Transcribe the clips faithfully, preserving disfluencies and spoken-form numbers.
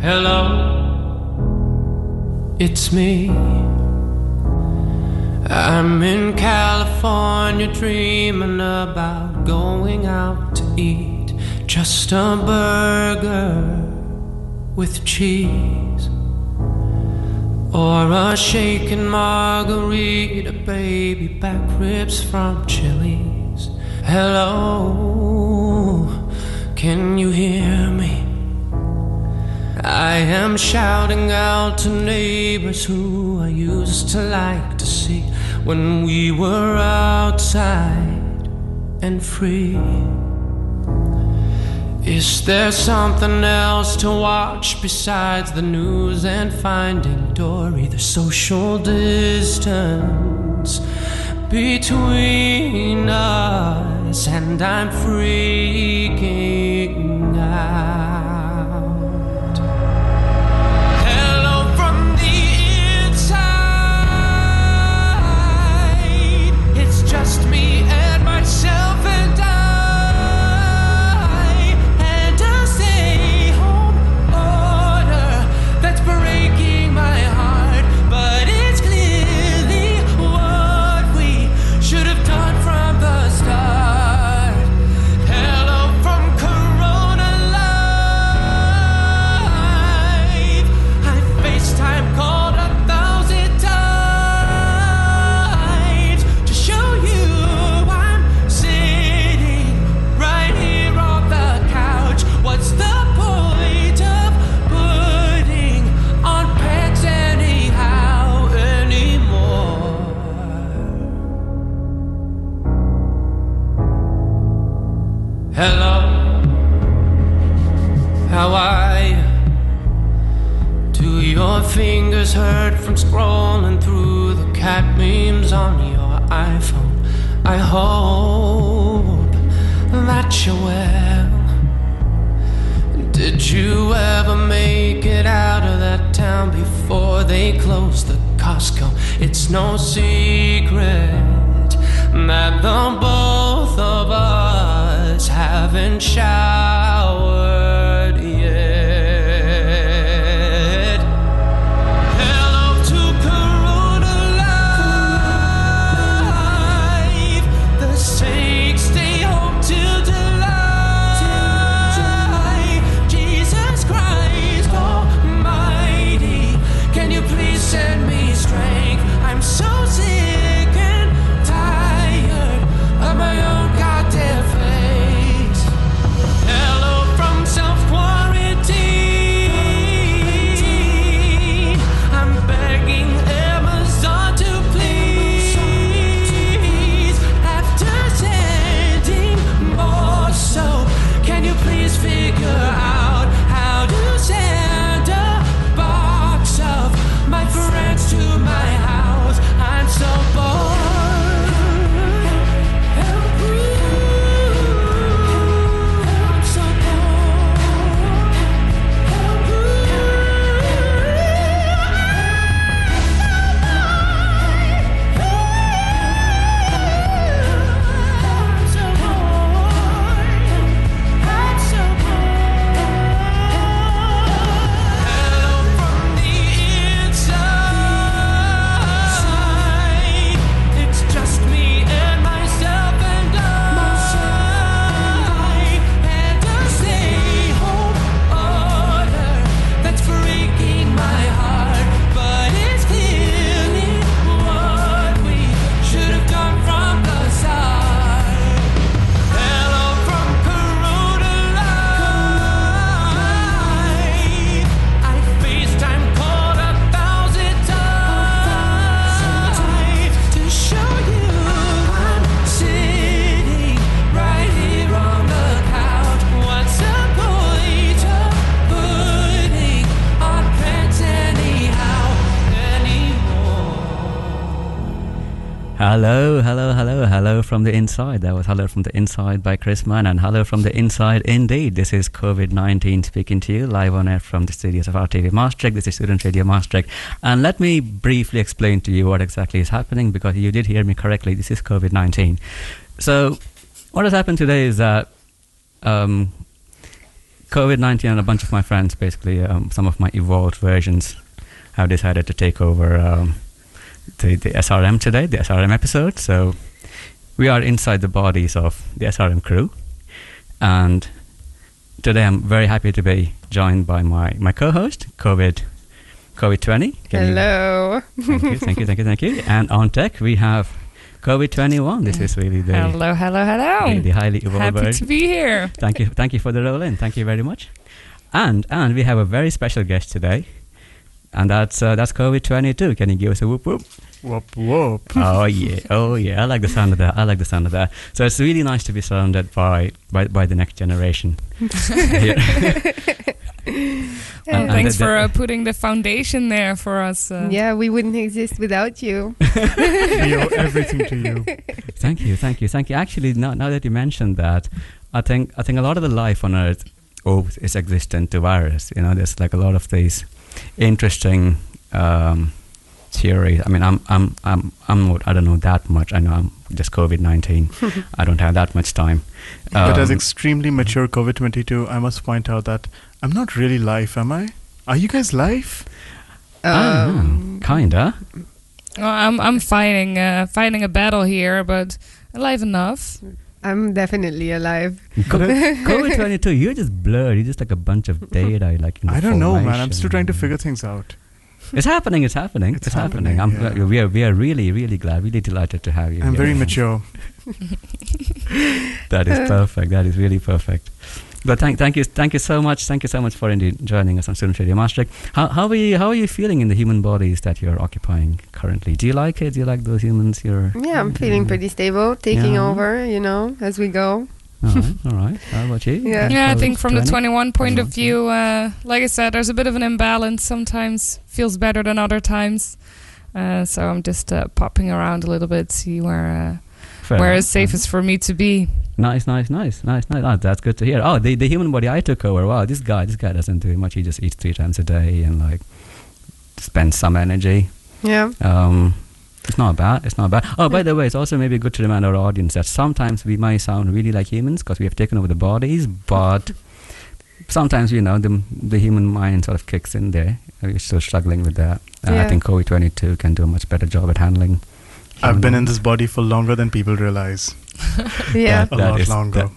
Hello, it's me. I'm in California dreaming about going out to eat just a burger with cheese or a shaken margarita, baby, back ribs from Chili's. Hello, can you hear me? I am shouting out to neighbors who I used to like to see when we were outside and free. Is there something else to watch besides the news and Finding Dory? The social distance between us, and I'm freaking out. Just me and myself and I, and I stay home order that's breaking my heart, but it's clearly what we should have done from the start. Hello from Corona Live. I FaceTime called a thousand times to show you what's the point of putting on pants anyhow anymore? Hello, how are you? Do your fingers hurt from scrolling through the cat memes on your iPhone? I hope that you're well. Did you ever make it out of that town before they closed the Costco? It's no secret that the both of us haven't showered yet. Hello, hello, hello, hello from the inside. That was Hello from the Inside by Chris Mann, and hello from the inside indeed. This is COVID nineteen speaking to you live on air from the studios of R T V Maastricht. This is Student Radio Maastricht. And let me briefly explain to you what exactly is happening, because you did hear me correctly. This is COVID nineteen. So what has happened today is that um, COVID nineteen and a bunch of my friends, basically, um, some of my evolved versions, have decided to take over um, the, the S R M today, the S R M episode. So we are inside the bodies of the S R M crew. And today I'm very happy to be joined by my, my co-host, COVID, COVID twenty. Hello. You, thank you, thank you, thank you, thank you. And on tech, we have COVID twenty-one. This is really the hello, hello, hello. Really highly evolved. Happy to be here. Thank you, thank you for the roll in. Thank you very much. And and we have a very special guest today, and that's uh, that's COVID twenty-two. Can you give us a whoop whoop? Whoop whoop. Oh yeah, oh yeah. I like the sound of that. I like the sound of that. So it's really nice to be surrounded by by, by the next generation. Yeah, and thanks and the, the for uh, putting the foundation there for us. Uh. Yeah, we wouldn't exist without you. We owe everything to you. Thank you, thank you, thank you. Actually, now, now that you mentioned that, I think I think a lot of the life on Earth owes its existence to virus. You know, there's like a lot of these interesting um, theories. I mean, I'm I'm I'm I'm not, I don't know that much. I know I'm just COVID nineteen. I don't have that much time. Um, but as extremely mature COVID twenty-two, I must point out that I'm not really live, am I? Are you guys live? Um, kinda. Well, I'm I'm fighting uh, fighting a battle here, but alive enough. I'm definitely alive. COVID twenty-two, you're just blurred. You're just like a bunch of data. Like in I don't know, man. I'm still trying to figure things out. It's happening. It's happening. It's, it's happening. happening. I'm yeah. We are we are really really glad, really delighted to have you. I'm here. Very mature. That is perfect. That is really perfect. But thank, thank you, thank you so much, thank you so much for indeed joining us on Student Radio Maastricht. How, how are you? How are you feeling in the human bodies that you're occupying currently? Do you like it? Do you like those humans? You're yeah, I'm feeling yeah. pretty stable, taking yeah. over, you know, as we go. All right, all right. How about you? Yeah, yeah I think from twenty? The twenty-one point of view, uh, like I said, there's a bit of an imbalance. Sometimes feels better than other times, uh, so I'm just uh, popping around a little bit, see where uh, where is safest for me to be. Nice, nice, nice, nice, nice. Oh, that's good to hear. Oh, the, the human body I took over. Wow, this guy, this guy doesn't do much. He just eats three times a day and like spends some energy. Yeah. Um, it's not bad. It's not bad. Oh, by the way, it's also maybe good to remind our audience that sometimes we might sound really like humans because we have taken over the bodies, but sometimes, you know, the the human mind sort of kicks in there. We're still struggling with that. Uh, yeah. I think COVID twenty-two can do a much better job at handling. I've been in this body for longer than people realize. Yeah, that, that a lot is, longer.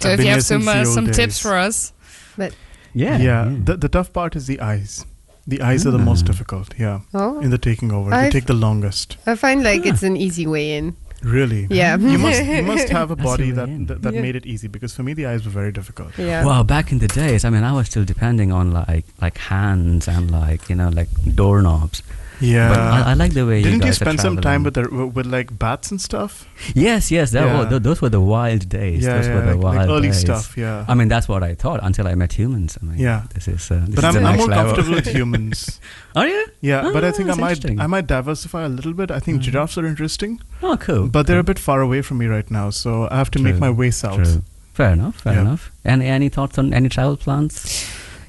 So if you have some uh, some days. Tips for us, but yeah, yeah. yeah. The, the tough part is the eyes. The eyes mm. are the most difficult. Yeah, oh. in the taking over, I've, they take the longest. I find like ah. it's an easy way in. Really? Yeah. You must you must have a body that th that yeah. made it easy, because for me the eyes were very difficult. Yeah. Well, back in the days, I mean, I was still depending on like like hands and like you know like doorknobs. Yeah, but I, I like the way. Didn't you, guys you spend some time with the, with like bats and stuff? Yes, yes, that yeah. was, th those were the wild days. Yeah, those yeah, were the like, wild like early days. Stuff. Yeah, I mean that's what I thought until I met humans. I mean, yeah, this is. Uh, this but is I'm, I'm more level. comfortable with humans. Are you? Yeah, oh, but I think I might I might diversify a little bit. I think mm. giraffes are interesting. Oh, cool! But cool. they're a bit far away from me right now, so I have to True. make my way south. True. Fair enough. Fair yeah. enough. And any thoughts on any travel plans?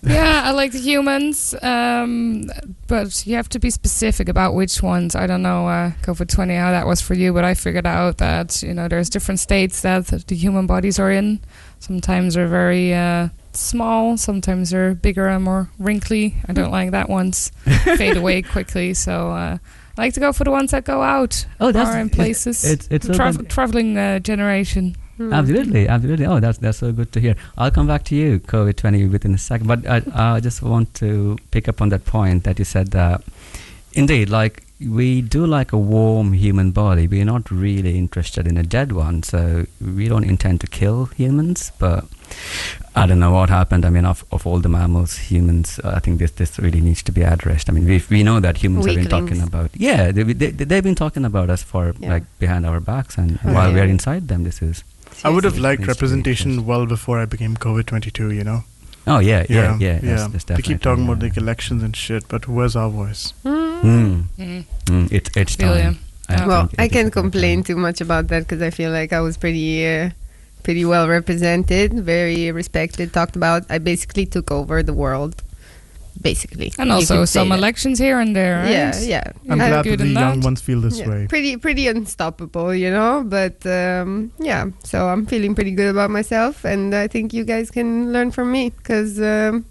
Yeah, I like the humans, um, but you have to be specific about which ones. I don't know, uh, COVID twenty, how that was for you, but I figured out that, you know, there's different states that the human bodies are in. Sometimes they're very uh, small, sometimes they're bigger and more wrinkly. I don't like that ones fade away quickly, so uh, I like to go for the ones that go out oh, that's, or in places. It's, it's, it's Tra traveling uh, generation. Absolutely, absolutely. Oh, that's that's so good to hear. I'll come back to you, COVID twenty, within a second. But I, I just want to pick up on that point that you said that, indeed, like, we do like a warm human body. We're not really interested in a dead one, so we don't intend to kill humans, but I don't know what happened. I mean, of, of all the mammals, humans, uh, I think this this really needs to be addressed. I mean, we we know that humans Weaklings. have been talking about... Yeah, they, they, they've been talking about us for, yeah. like, behind our backs, and right. while we're inside them, this is... I would have liked representation well before I became COVID twenty-two, you know? Oh, yeah, yeah, yeah. yeah, yeah. That's, that's we keep talking yeah. about like elections and shit, but where's our voice? Mm. Mm. Mm. It, it's time. I well, I can't complain too much about that because I feel like I was pretty, uh, pretty well represented, very respected, talked about. I basically took over the world. basically. And also some elections that. here and there, right? Yeah, yeah. I'm yeah. glad that the young that. ones feel this yeah. way. Pretty pretty unstoppable, you know? But um, yeah, so I'm feeling pretty good about myself, and I think you guys can learn from me, because um,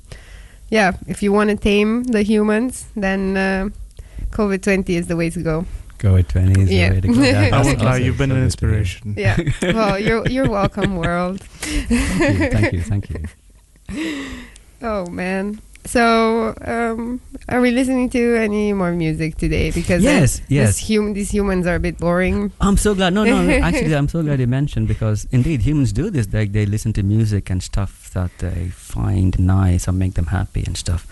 yeah, if you want to tame the humans, then uh, COVID twenty is the way to go. COVID twenty is yeah. the way to go. Yeah, I would lie, you've been so an inspiration. Yeah. Well, you're, you're welcome, world. Thank you, thank you, thank you. Oh, man. So, um, are we listening to any more music today? Because yes, yes. Hum- these humans are a bit boring. I'm so glad. No, no, no actually, I'm so glad you mentioned, because indeed, humans do this. Like, they listen to music and stuff that they find nice or make them happy and stuff.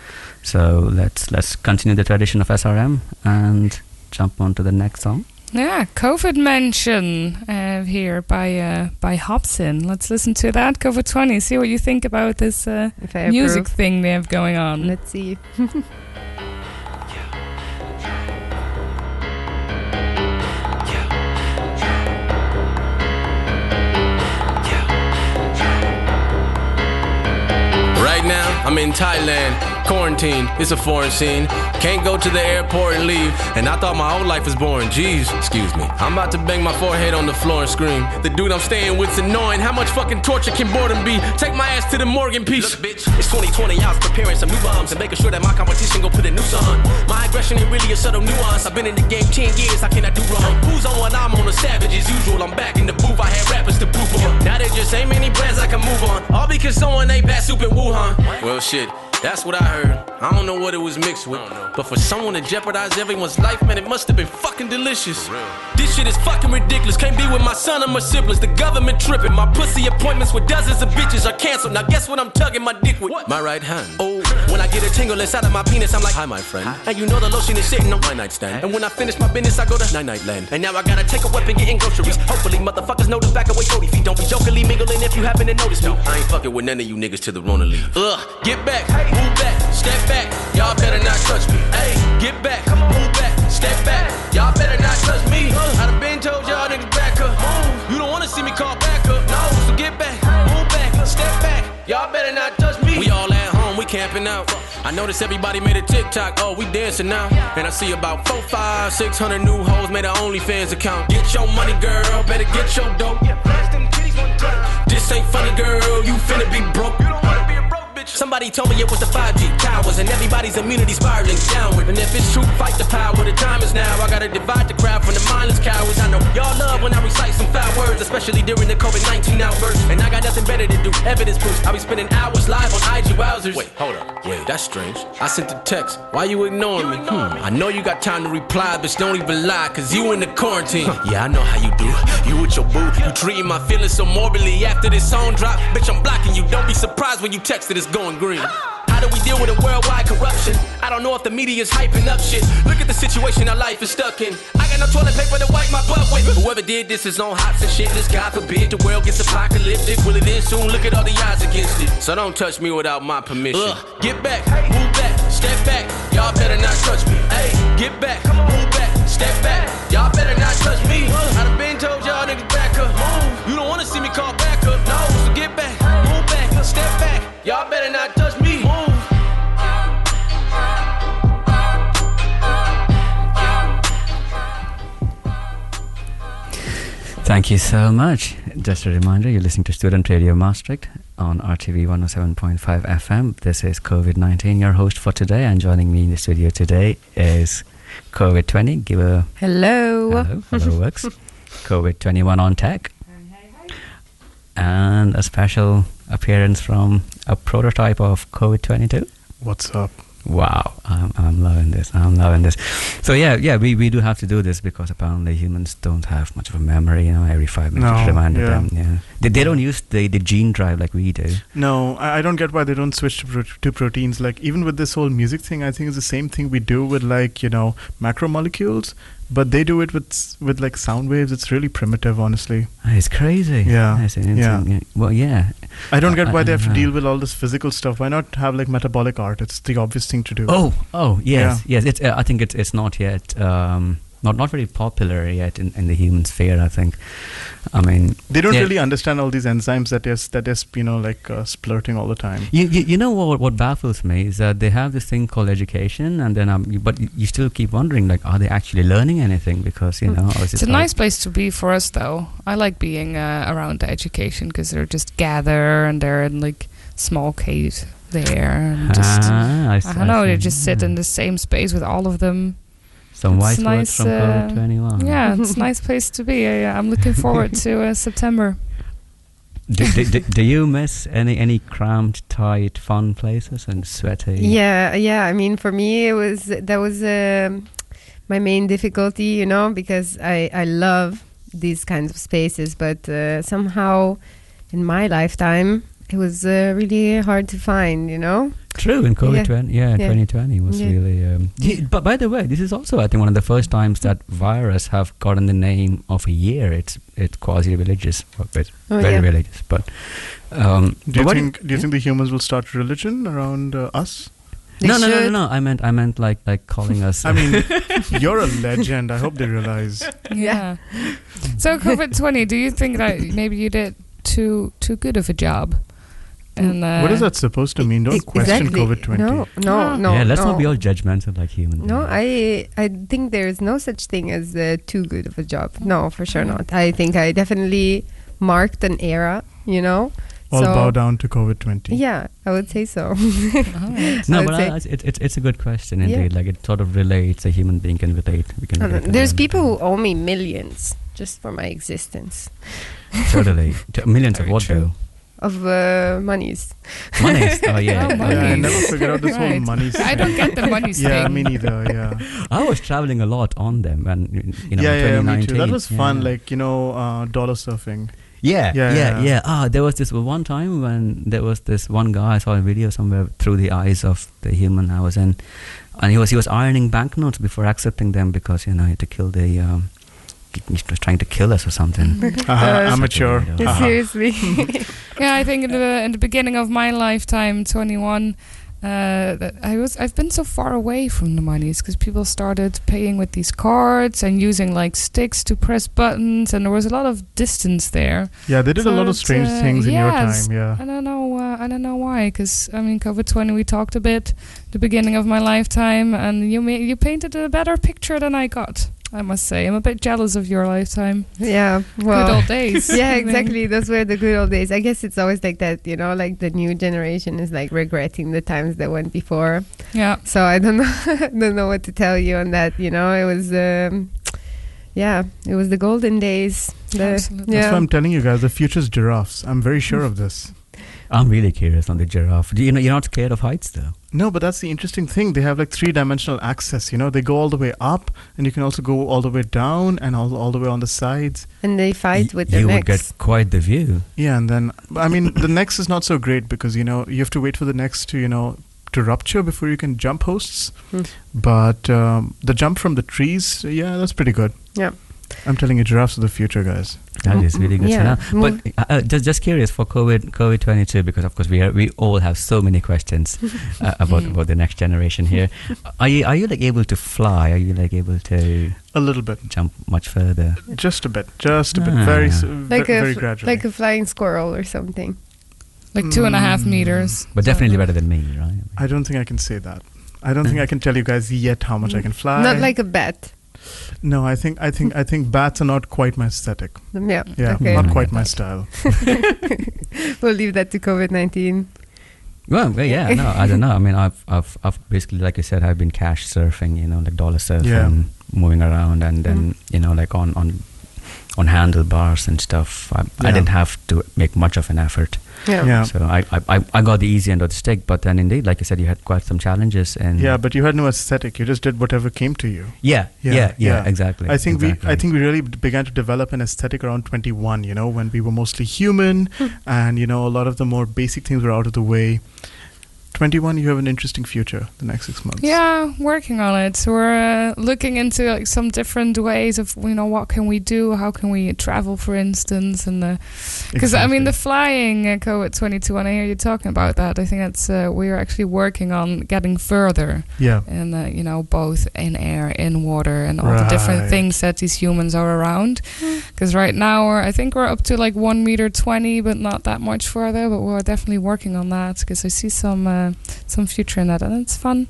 So let's let's continue the tradition of S R M and jump on to the next song. Yeah, COVID Mansion uh, here by uh, by Hobson. Let's listen to that, COVID twenty. See what you think about this uh, music approve. thing they have going on. Let's see. Right now, I'm in Thailand. Quarantine, it's a foreign scene. Can't go to the airport and leave. And I thought my whole life was boring. Jeez, excuse me. I'm about to bang my forehead on the floor and scream. The dude I'm staying with's annoying. How much fucking torture can boredom be? Take my ass to the Morgan piece. Look, bitch, it's twenty twenty. I was preparing some new bombs and making sure that my competition gon' put a noose on. My aggression is really a subtle nuance. I've been in the game ten years. How can I do wrong? Who's on one? I'm on a savage as usual. I'm back in the booth. I had rappers to poop on. Now there just ain't many brands I can move on. All because someone ain't bad soup in Wuhan. Well, shit. That's what I heard. I don't know what it was mixed with, but for someone to jeopardize everyone's life, man, it must have been fucking delicious. This shit is fucking ridiculous. Can't be with my son or my siblings. The government tripping. My pussy appointments with dozens of bitches are canceled. Now guess what I'm tugging my dick with? What? My right hand. Oh, when I get a tingle inside of my penis, I'm like, hi, my friend. Hi. And you know the lotion is sitting on my nightstand. And when I finish my business, I go to night night land. And now I gotta take a weapon, getting groceries. Hopefully, motherfuckers know to back away forty feet. Don't be jokingly mingling if you happen to notice me. No, I ain't fucking with none of you niggas till the Rona leave. Ugh, get back. Hey. Move back, step back, y'all better not touch me. Hey, get back, come on, move back, step back, y'all better not touch me. I done been told y'all niggas back up. You don't wanna see me call back up, no. So get back, move back, step back, y'all better not touch me. We all at home, we camping out. I noticed everybody made a TikTok, oh, we dancing now. And I see about four, five, six hundred new hoes made an OnlyFans account. Get your money, girl, better get your dope. This ain't funny, girl, you finna be broke. You don't wanna be a broke. Somebody told me it was the five G towers and everybody's immunity spiraling downward. And if it's true, fight the power. The time is now. I gotta divide the crowd from the mindless cowards. I know y'all love when I recite some foul words, especially during the COVID nineteen outburst. And I got nothing better to do. Evidence proofs. I be spending hours live on I G Wowzers. Wait, hold up. Wait, that's strange. I sent a text. Why you ignoring me? Hmm. I know you got time to reply, bitch. Don't even lie, cause you in the quarantine. Yeah, I know how you do. You with your boo. You treating my feelings so morbidly after this song drop. Bitch, I'm blocking you. Don't be surprised when you text it. It's going green. How do we deal with a worldwide corruption? I don't know if the media's hyping up shit. Look at the situation our life is stuck in. I got no toilet paper to wipe my butt with. Whoever did this is on hops and shit. This God forbid the world gets apocalyptic. Will it end soon? Look at all the odds against it. So don't touch me without my permission. Ugh. Get back, move back, step back. Y'all better not touch me. Hey, get back, move back, step back. Y'all better not touch me. I done been told y'all niggas back up. You don't wanna see me call back up. No, so get back, move back, step back. Y'all better not touch me. Move. Thank you so much. Just a reminder, you're listening to Student Radio Maastricht on R T V one oh seven point five F M. This is COVID nineteen, your host for today, and joining me in the studio today is COVID twenty. Give a hello. Hello, hello works. COVID twenty-one on tech. And a special appearance from a prototype of COVID twenty-two. What's up? Wow, I'm, I'm loving this. I'm loving this. So yeah, yeah, we, we do have to do this because apparently humans don't have much of a memory. You know, every five minutes no, reminded yeah. them. Yeah, they they yeah. don't use the, the gene drive like we do. No, I, I don't get why they don't switch to, pro- to proteins. Like even with this whole music thing, I think it's the same thing we do with like you know macromolecules, but they do it with with like sound waves. It's really primitive, honestly. It's crazy. Yeah, it's an, it's yeah. An, well, yeah. I don't get why I, I they have to know. deal with all this physical stuff. Why not have like metabolic art? It's the obvious thing to do. Oh, oh, yes, yeah. yes. It's, uh, I think it's it's not yet um, not not very popular yet in, in the human sphere, I think. I mean, they don't yeah. really understand all these enzymes that is that is you know like uh, splurting all the time. You, you you know what what baffles me is that they have this thing called education, and then um, you, but you still keep wondering, like, are they actually learning anything? Because you mm. know, or is it's it a like nice place to be for us though. I like being uh, around the education because they're just gather and they're in like small caves there and just ah, I, I don't know I they just yeah. sit in the same space with all of them. Some white nice, words from Code twenty-one. Yeah, it's a nice place to be. I, I'm looking forward to uh, September. Do, do, do, do you miss any any cramped, tight, fun places and sweaty? Yeah, yeah. I mean, for me, it was that was uh, my main difficulty, you know, because I I love these kinds of spaces, but uh, somehow in my lifetime, it was uh, really hard to find, you know. True, in COVID, yeah. twenty, yeah, yeah, twenty twenty was yeah. really. Um, yeah, but by the way, this is also, I think, one of the first times that virus have gotten the name of a year. It's it's quasi-religious, but oh, very yeah. religious. But um, do but you think do you yeah? think the humans will start religion around uh, us? They no, no, no, no, no. I meant, I meant like, like calling us. I mean, you're a legend. I hope they realize. Yeah. So COVID twenty, do you think that maybe you did too too good of a job? And, uh, what is that supposed to mean? Don't exactly. question COVID twenty. No, no, no. Yeah, let's no. not be all judgmental like humans. No, I I think there is no such thing as uh, too good of a job. No, for sure not. I think I definitely marked an era, you know. All so bow down to COVID twenty. Yeah, I would say so. right. No, I but I, it's, it's, it's a good question indeed. Yeah. Like it sort of relates, a human being can relate. We can relate there's people who owe me millions just for my existence. Totally. Millions Very of what true. Though? Of uh, monies. Monies? Oh, yeah. Oh, monies. Yeah, I never figured out this right. whole monies thing. I don't get the monies yeah, thing. Yeah, me neither, yeah. I was traveling a lot on them. And, you know, yeah, yeah, me too. That was yeah. fun, like, you know, uh, dollar surfing. Yeah, yeah, yeah. yeah. yeah. Ah, there was this one time when there was this one guy, I saw a video somewhere through the eyes of the human I was in. And he was he was ironing banknotes before accepting them because, you know, he had to kill the... Um, he's trying to kill us or something. uh-huh, amateur. Uh-huh. Seriously. Yeah, I think in the, in the beginning of my lifetime, twenty-one, uh, I was, I've been so far away from the monies because people started paying with these cards and using like sticks to press buttons, and there was a lot of distance there. Yeah, they did so a lot of strange uh, things in yes, your time. Yeah, I don't know. Uh, I don't know why. Because I mean, COVID twenty, we talked a bit at the beginning of my lifetime, and you ma- you painted a better picture than I got. I must say, I'm a bit jealous of your lifetime. Yeah, well, good old days. Yeah, exactly. Those were the good old days. I guess it's always like that, you know, like the new generation is like regretting the times that went before. Yeah. So I don't know, don't know what to tell you on that. You know, it was, um, yeah, it was the golden days. The Absolutely. Yeah. That's what I'm telling you guys. The future's giraffes. I'm very sure of this. I'm really curious on the giraffe. Do you know, you're not scared of heights, though. No, but that's the interesting thing. They have like three-dimensional access. You know, they go all the way up, and you can also go all the way down, and all all the way on the sides. And they fight y- with the necks. You would get quite the view. Yeah, and then I mean, the necks is not so great because you know you have to wait for the necks to you know to rupture before you can jump hosts. Mm. But um, the jump from the trees, yeah, that's pretty good. Yeah. I'm telling you, giraffes are the future, guys. That is really good. Yeah. So now, but uh, just just curious for COVID COVID twenty-two, because of course we are, we all have so many questions uh, about about the next generation here. Are you are you like able to fly? Are you like able to a little bit jump much further? Just a bit, just a ah. bit, very like very, very f- gradually, like a flying squirrel or something, like two mm. and a half meters. But so definitely better than me, right? I don't think I can say that. I don't think I can tell you guys yet how much mm. I can fly. Not like a bat. No, I think I think I think bats are not quite my aesthetic. Yeah, yeah, okay. Not quite my style. We'll leave that to COVID nineteen. Well, yeah, no, I don't know. I mean, I've I've I've basically, like you said, I've been cash surfing, you know, like dollar surfing, yeah. moving around, and then mm. you know, like on on on handlebars and stuff. I, yeah. I didn't have to make much of an effort. Yeah. yeah. So I, I I got the easy end of the stick, but then indeed, like I said, you had quite some challenges. And yeah, but you had no aesthetic. You just did whatever came to you. Yeah. Yeah. Yeah. yeah, yeah. Exactly. I think exactly. we I think we really began to develop an aesthetic around twenty-one. You know, when we were mostly human, and you know, a lot of the more basic things were out of the way. twenty-one, you have an interesting future the next six months. Yeah, working on it. So we're uh, looking into like some different ways of, you know, what can we do? How can we travel, for instance? And because exactly. I mean, the flying uh, COVID twenty-two, and I hear you talking about that. I think that's uh, we're actually working on getting further. Yeah. And, uh, you know, both in air, in water, and all right. the different things that these humans are around. Because right now, we're, I think we're up to like one meter twenty, but not that much further. But we're definitely working on that because I see some... Uh, some future in that, and it's fun,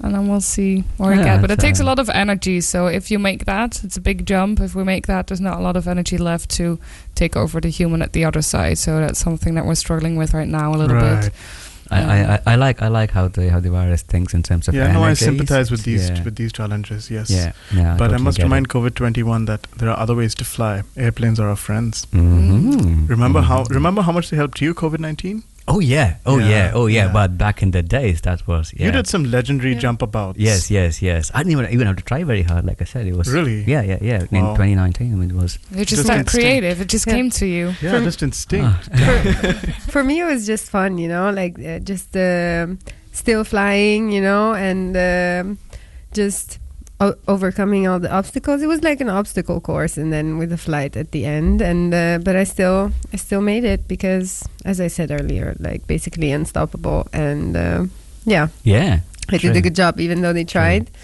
and then we'll see where yeah, we get, but it takes a lot of energy. So if you make that, it's a big jump. If we make that, there's not a lot of energy left to take over the human at the other side, so that's something that we're struggling with right now a little right. bit. I, um, I, I, I like I like how the how the virus thinks in terms of yeah energy. No, I sympathize with these yeah. with these challenges. Yes, yeah, yeah, but I, totally I must remind COVID twenty-one that there are other ways to fly. Airplanes are our friends. Mm-hmm. Remember mm-hmm. how remember how much they helped you, COVID nineteen? Oh yeah, oh yeah, yeah. oh yeah. yeah. But back in the days, that was yeah. you did some legendary yeah. jump abouts. Yes, yes, yes. I didn't even even have to try very hard. Like I said, it was really yeah, yeah, yeah. Wow. In twenty nineteen, I mean, it was. You're just, just that instinct. Creative. It just yeah. came to you. Yeah, for just instinct. Ah. for, for me, it was just fun, you know, like uh, just uh, still flying, you know, and um, just o- overcoming all the obstacles. It was like an obstacle course, and then with a flight at the end. And uh, but I still I still made it because, as I said earlier, like basically unstoppable, and uh, yeah, yeah, I true. did a good job, even though they tried. True.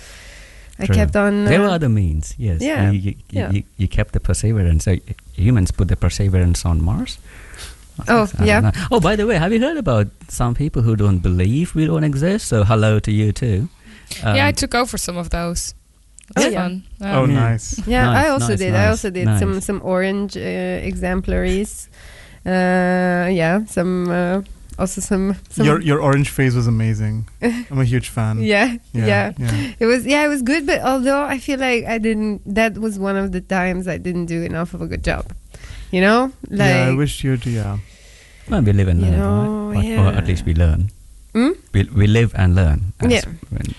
I true. kept on. Uh, there were other means, yes. Yeah, you, you, yeah. You, you kept the perseverance. So humans put the perseverance on Mars. Oh yeah. Oh, by the way, have you heard about some people who don't believe we don't exist? So hello to you too. Um, yeah, I took over some of those. That's oh, yeah. fun. Um, oh, nice. Yeah, nice, I also nice, did. Nice, I also did nice. some some orange uh, exemplaries. Uh, yeah, some uh, also some, some. Your your orange phase was amazing. I'm a huge fan. Yeah, yeah, yeah, yeah. It was yeah, it was good. But although I feel like I didn't, that was one of the times I didn't do enough of a good job. You know, like yeah, I wish you'd yeah. Well, we live and learn, know, right? or, yeah. or at least we learn. Mm? We we live and learn. Yeah.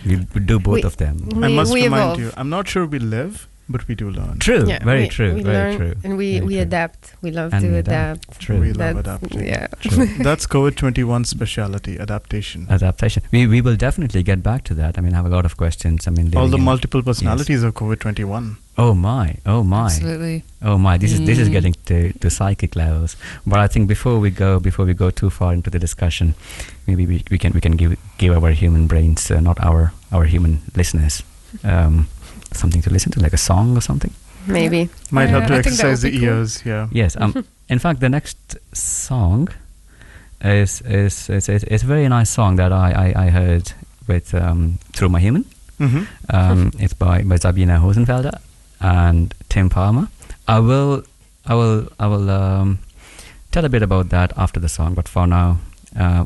We, we do both we, of them. We, I must remind evolve. you, I'm not sure we live, but we do learn. True, yeah, very we, true, we very learn, true. And we, we true. adapt. We love and to we adapt. adapt. True. We love That's, adapting. Yeah. True. That's COVID twenty-one speciality, adaptation. Adaptation. We we will definitely get back to that. I mean, I have a lot of questions. I mean, all the multiple personalities yes. of COVID twenty-one. Oh my, oh my. Absolutely. Oh my, this mm. is this is getting to, to psychic levels. But I think before we go before we go too far into the discussion, maybe we, we can we can give give our human brains, uh, not our our human listeners, um, something to listen to, like a song or something. Maybe. Might yeah, help to I exercise the ears, cool. yeah. Yes, um in fact the next song is is is is a very nice song that I, I, I heard with um, Through My Human. Mm-hmm. Um, it's by, by Sabine Hosenfelder and Tim Palmer. I will, I will, I will um, tell a bit about that after the song. But for now, uh,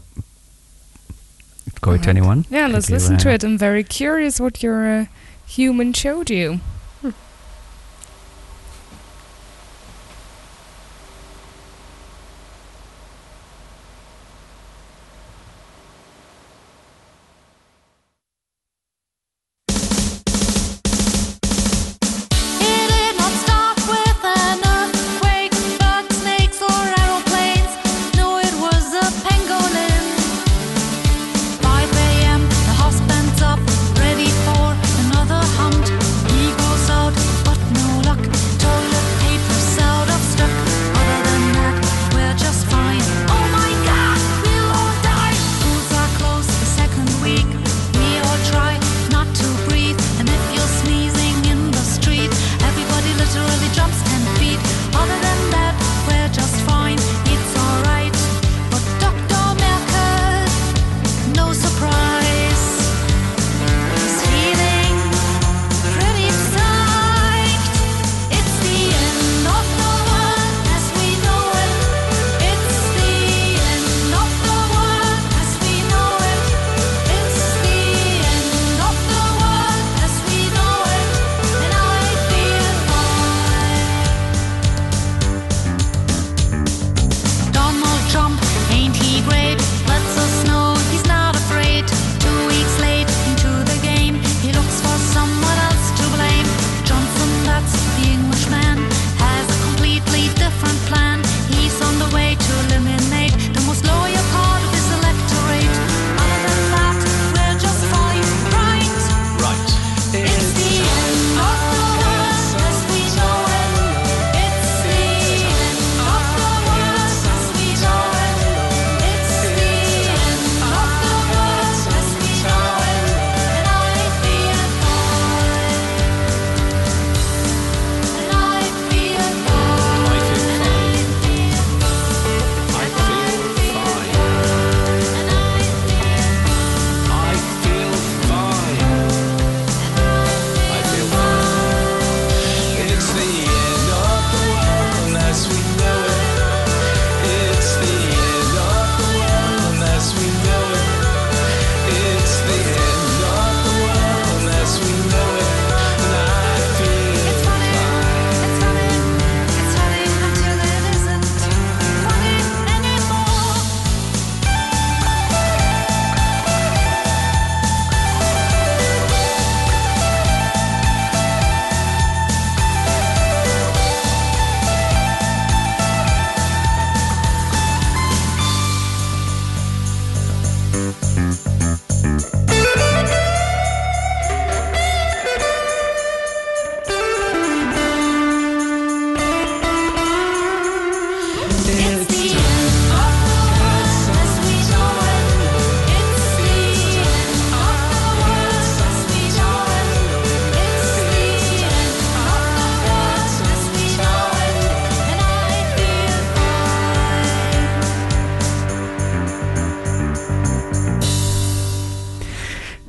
COVID twenty-one. Yeah, let's listen to it. I'm very curious what your uh, human showed you. Hmm. Ready for another hunt, he goes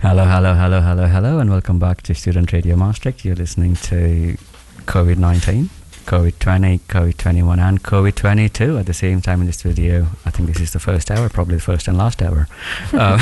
Hello, hello, hello, hello, and welcome back to Student Radio Maastricht. You're listening to COVID nineteen, COVID twenty, COVID twenty-one, and COVID twenty-two at the same time in the studio. I think this is the first hour, probably the first and last hour. Um,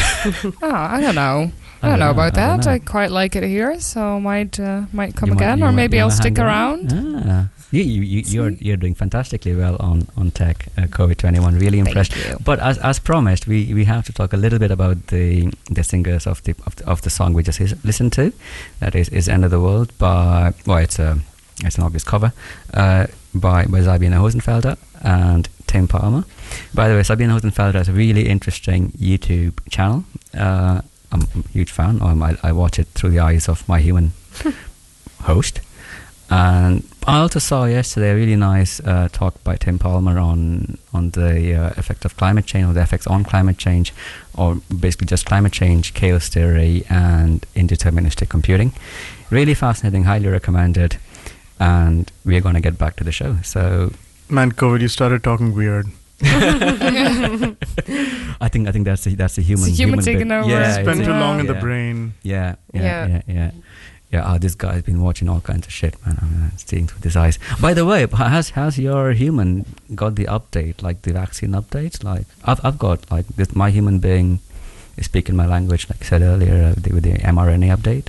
oh, I don't know. I, I don't know, know about I that. Know. I quite like it here, so might uh, might come you again, might, or maybe I'll stick around. Ah. You, you, you, you're you're doing fantastically well on on tech. Uh, COVID twenty-one, really impressed. But as as promised, we, we have to talk a little bit about the the singers of the of the, of the song we just is, listened to. That is is End of the World by well, it's a it's an obvious cover uh, by by Sabine Hosenfelder and Tim Palmer. By the way, Sabine Hosenfelder has a really interesting YouTube channel. Uh, I'm a huge fan. Um, I, I watch it through the eyes of my human host. And I also saw yesterday a really nice uh, talk by Tim Palmer on on the uh, effect of climate change, or the effects on climate change, or basically just climate change, chaos theory, and indeterministic computing. Really fascinating, highly recommended. And we're going to get back to the show. So, man, COVID, you started talking weird. I think I think that's a, that's a human it's a human, human taking over. Yeah, it's been too long yeah. in the brain. Yeah, yeah, yeah, yeah. yeah, yeah. Yeah, oh, this guy's been watching all kinds of shit, man. I'm seeing through his eyes. By the way, has has your human got the update, like the vaccine update? Like, I've I've got like this, my human being is speaking my language, like I said earlier, uh, the, with the mRNA update.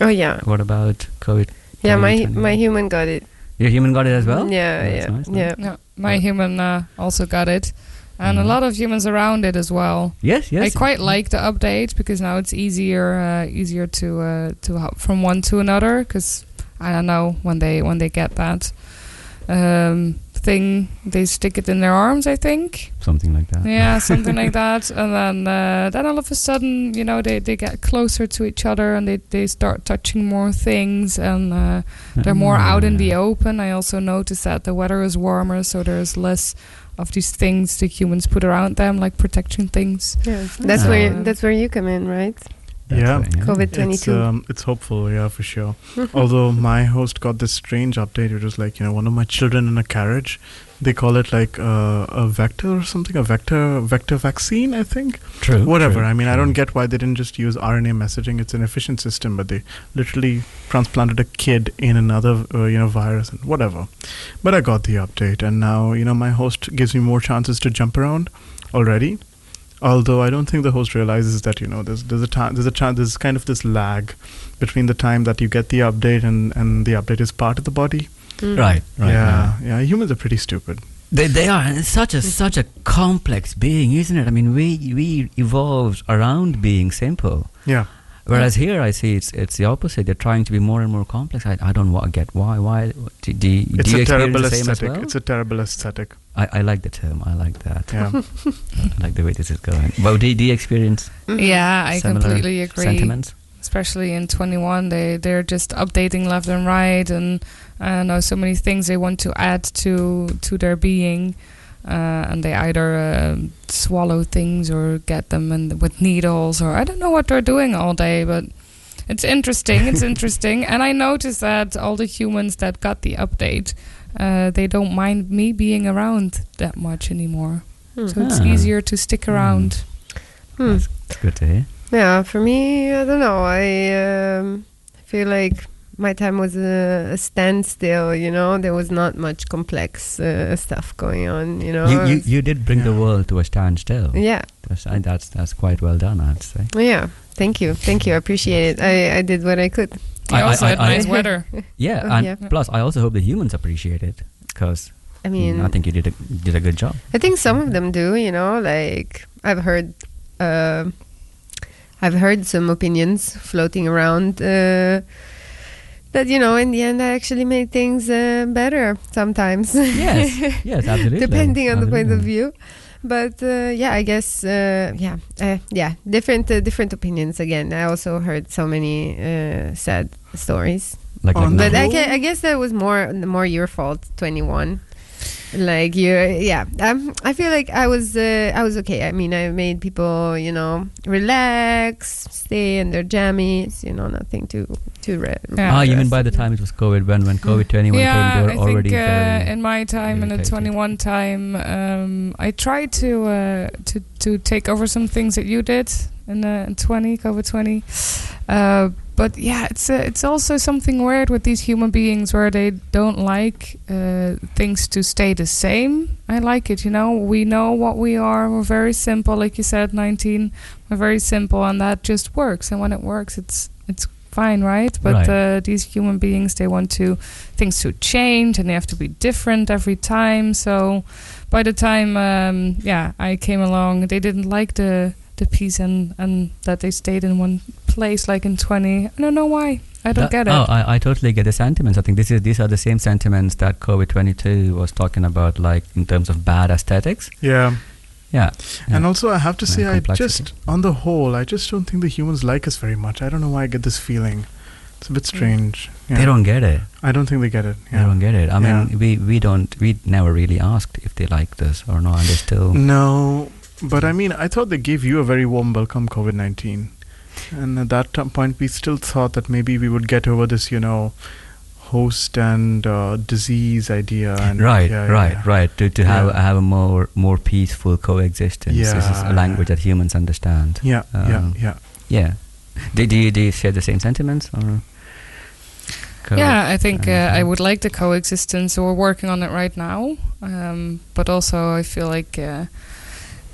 Oh yeah. What about COVID? Yeah, my my human got it. Your human got it as well. Yeah, yeah, yeah. Nice, yeah. Nice. yeah. My yeah. human uh, also got it. And mm. a lot of humans around it as well. Yes, yes. I quite like the update because now it's easier, uh, easier to uh, to hop from one to another. Because I don't know when they when they get that um, thing, they stick it in their arms, I think. Something like that. Yeah, something like that. And then uh, then all of a sudden, you know, they, they get closer to each other and they, they start touching more things and uh, they're more yeah. out in the open. I also noticed that the weather is warmer, so there's less of these things the humans put around them, like protection things. Yeah, that's uh, where that's where you come in, right? Yeah, right, yeah. COVID twenty-two. It's, um, it's hopeful, yeah, for sure. Although my host got this strange update, which was like, you know, one of my children in a carriage. They call it like uh, a vector or something, a vector vector vaccine, I think. True. Whatever. True, I mean, true. I don't get why they didn't just use R N A messaging. It's an efficient system, but they literally transplanted a kid in another, uh, you know, virus and whatever. But I got the update, and now, you know, my host gives me more chances to jump around already. Although I don't think the host realizes that, you know, there's there's a time there's a chance there's kind of this lag between the time that you get the update and, and the update is part of the body. Mm. Right, right. Yeah, yeah, yeah. Humans are pretty stupid. They they are and it's such a such a complex being, isn't it? I mean, we we evolved around being simple. Yeah. Whereas here, I see it's it's the opposite. They're trying to be more and more complex. I I don't wa- get why why do, do, do it's you a terrible the same aesthetic. As well? It's a terrible aesthetic. I, I like the term. I like that. Yeah. I like the way this is going. Well, do, do you experience? Yeah, I completely agree. Sentiments, especially in twenty-one, they they're just updating left and right, and I know so many things they want to add to to their being. Uh, and they either uh, swallow things or get them in with needles, or I don't know what they're doing all day, but it's interesting. It's interesting. And I noticed that all the humans that got the update, uh, they don't mind me being around that much anymore. Mm-hmm. So it's easier to stick around. Mm. That's good to hear. Yeah, for me, I don't know. I um, feel like my time was a, a standstill, you know. There was not much complex uh, stuff going on, you know. You you, you did bring yeah. the world to a standstill. Yeah. That's, that's that's quite well done, I'd say. Yeah. Thank you. Thank you. I appreciate it. I, I did what I could. I, I also I, had I, nice I, weather. Yeah. Oh, and yeah. plus, I also hope the humans appreciate it, because I mean, I think you did a, did a good job. I think some of them do, you know. Like, I've heard... Uh, I've heard some opinions floating around uh, that, you know, in the end, I actually made things uh, better sometimes. Yes, yes, absolutely. Depending on absolutely. the point of view. But uh, yeah, I guess uh, yeah, uh, yeah, different uh, different opinions again. I also heard so many uh, sad stories. Like, like but I, I guess that was more more your fault, twenty-one. Like you, yeah. Um, I feel like I was uh, I was okay. I mean, I made people, you know, relax, stay in their jammies, you know, nothing too too red. Yeah. Ah, even by the time it was COVID, when when COVID twenty-one yeah, came, they were I already. Yeah, I think uh, in my time, in the twenty-one time, um, I tried to uh, to to take over some things that you did in uh, in twenty COVID twenty. Uh, But yeah, it's uh, it's also something weird with these human beings where they don't like uh, things to stay the same. I like it, you know. We know what we are. We're very simple, like you said, nineteen. We're very simple, and that just works. And when it works, it's it's fine, right? But right. Uh, these human beings, they want to things to change, and they have to be different every time. So by the time, um, yeah, I came along, they didn't like the. the peace and, and that they stayed in one place like in twenty. I don't know why. I don't that, get it. Oh, I, I totally get the sentiments. I think this is these are the same sentiments that COVID twenty-two was talking about, like in terms of bad aesthetics. Yeah. Yeah. yeah. And also I have to say, I just, on the whole, I just don't think the humans like us very much. I don't know why I get this feeling. It's a bit strange. Yeah. They don't get it. I don't think they get it. Yeah. They don't get it. I mean, yeah. we, we don't, we never really asked if they liked us or not, and they still... No. But I mean, I thought they gave you a very warm welcome, COVID nineteen. And at that t- point, we still thought that maybe we would get over this, you know, host and uh, disease idea. And right, yeah, right, yeah. right. To to yeah. have have a more more peaceful coexistence. Yeah. This is a language that humans understand. Yeah, um, yeah, yeah. Yeah. Do, do, you, do you share the same sentiments? Or Co- yeah, I think uh, I would like the coexistence. So we're working on it right now. Um, but also, I feel like... Uh,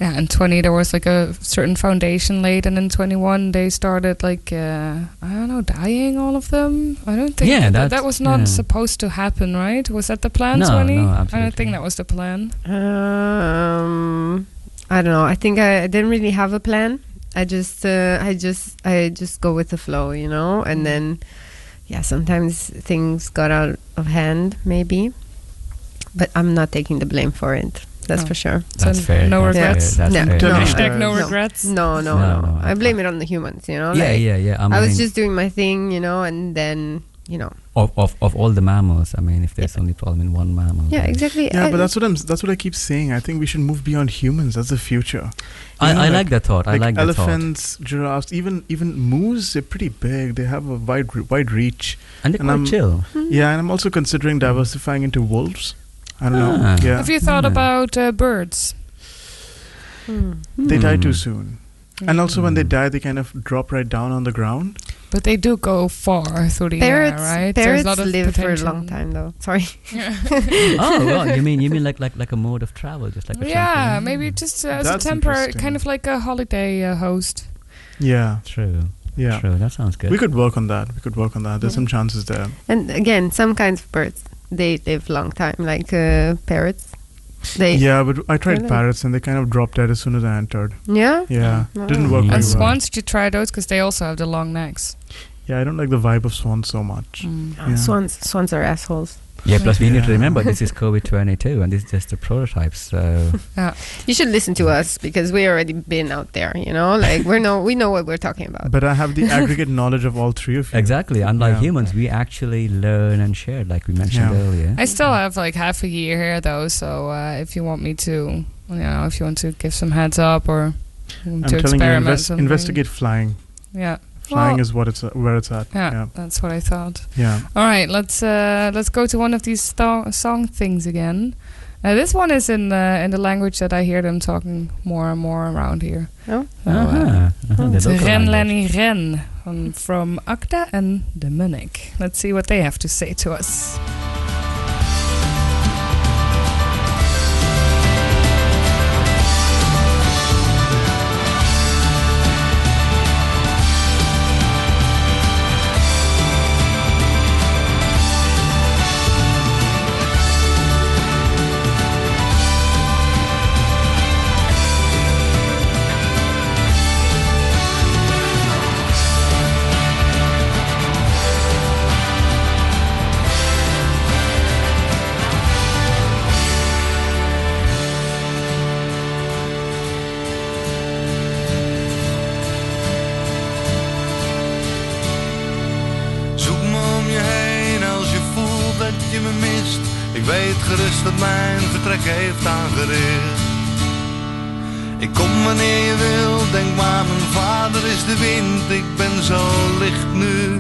Yeah, in twenty there was like a certain foundation laid, and in twenty-one they started like uh, I don't know, dying all of them. I don't think yeah, that that was not yeah. supposed to happen, right? Was that the plan? No, twenty? No, absolutely. I don't think that was the plan. Um, I don't know. I think I, I didn't really have a plan. I just, uh, I just, I just go with the flow, you know. And then, yeah, sometimes things got out of hand, maybe, but I'm not taking the blame for it. That's oh. for sure. That's so fair. No that's regrets. Fair. That's no. Fair. No. Hashtag no regrets. No, no, no. no, no. no. I blame it on the humans, you know. Yeah, like yeah, yeah. I, I mean, was just doing my thing, you know, and then, you know. Of of, of all the mammals, I mean, if there's yeah. only problem in one mammal. Yeah, exactly. Yeah, I but that's what I'm. That's what I keep saying. I think we should move beyond humans. That's the future. I, know, I like, like that thought. I like, like that thought. Elephants, giraffes, even even moose. They're pretty big. They have a wide wide reach. And they're and quite I'm, chill. Mm-hmm. Yeah, and I'm also considering diversifying into wolves. I don't ah. know. Yeah. Have you thought yeah. about uh, birds? Mm. They mm. die too soon. Mm. And also mm. when they die, they kind of drop right down on the ground. But they do go far through the parrots, air, right? Parrots so live potential. for a long time, though. Sorry. Yeah. oh, well, you mean you mean like like like a mode of travel, just like a yeah, maybe just uh, as That's a temporary, kind of like a holiday uh, host. Yeah, true. Yeah, true. That sounds good. We could work on that. We could work on that. There's yeah. some chances there. And again, some kinds of birds. They live long time, like uh, parrots. They yeah, but I tried really? parrots and they kind of dropped out as soon as I entered. Yeah? Yeah. Oh. Didn't work mm. And swans, well. Did you try those? Because they also have the long necks. Yeah, I don't like the vibe of swans so much. Mm. Yeah. Swans swans are assholes. Yeah, plus we yeah. need to remember this is COVID twenty-two and this is just a prototype, so... Yeah. You should listen to us because we already been out there, you know? Like, we know we know what we're talking about. But I have the aggregate knowledge of all three of you. Exactly. Unlike yeah. humans, we actually learn and share, like we mentioned yeah. earlier. I still have like half a year here, though, so uh, if you want me to, you know, if you want to give some heads up or um, to experiment... You, invest- investigate flying. Yeah. Flying well, is what it's uh, where it's at. Yeah, yeah, that's what I thought. Yeah. All right, let's uh, let's go to one of these sto- song things again. Uh, this one is in the in the language that I hear them talking more and more around here. Oh. So, uh-huh. Uh-huh. It's Ren Lenny Ren from, from Akta and Dominic. Let's see what they have to say to us. Weet gerust dat mijn vertrek heeft aangericht. Ik kom wanneer je wil, denk maar mijn vader is de wind. Ik ben zo licht nu.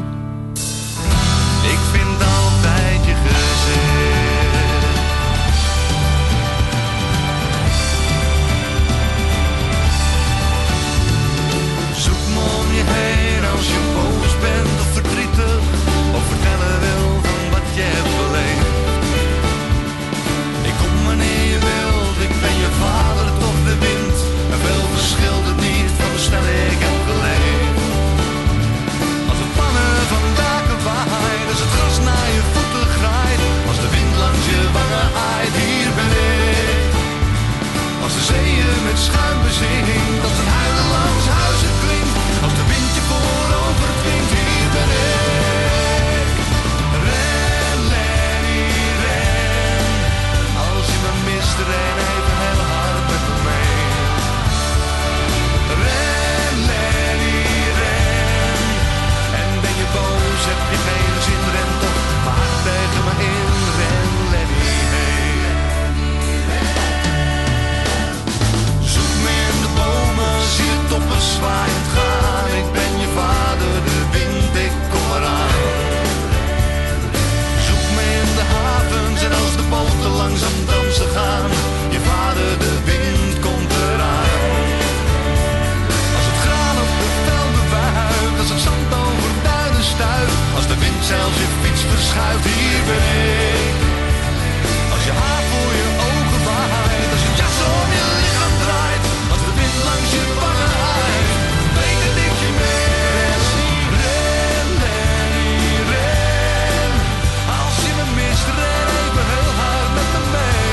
Ik vind altijd je gezicht. Zoek me om je heen als je boos bent of verdrietig. Of vertellen wil van wat je hebt beleefd. Ik kom wanneer je wilt, ik ben je vader toch de wind. En veel verschilt het niet van de sterren ik heb geleefd. Als de pannen van daken waaien, als het gras naar je voeten graait. Als de wind langs je wangen aait, hier ben ik. Als de zee je met schuim bezinkt, als het huilen langs huizen klinkt. Als de wind je voorover dwingt, hier ben ik. Iedereen even heel hard met me mee. Ren, Lenny, ren. En ben je boos, heb je geen zin, ren toch maar hard tegen me in. Ren, Lenny, ren. Zoek me in de bomen, zie je toppen zwaaiend gaan. Ik ben je vader, de wind, ik kom eraan. Zoek me in de havens en als de boten langzaam dansen gaan. Je vader, de wind komt eraan. Als het graan op de velden buigt, als het zand over duinen stuift. Als de wind zelfs je fiets verschuift, hier ben ik. Als je haar voor je ogen waait, als je jas om je lichaam draait. Als de wind langs je wangen haait, weet dat ik je mis. Ren, Lenny, ren. Als je me mist, ren even heel hard met me mee.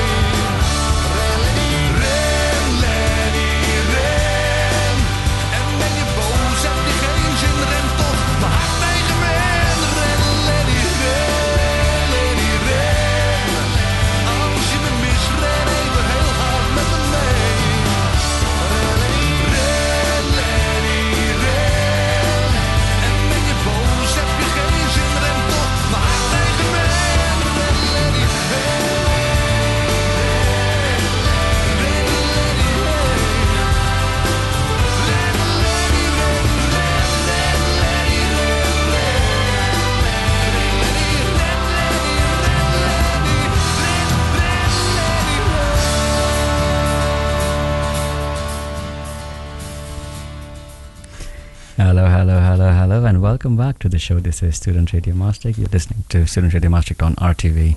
Hello, hello, hello, hello, and welcome back to the show. This is Student Radio Maastricht. You're listening to Student Radio Maastricht on R T V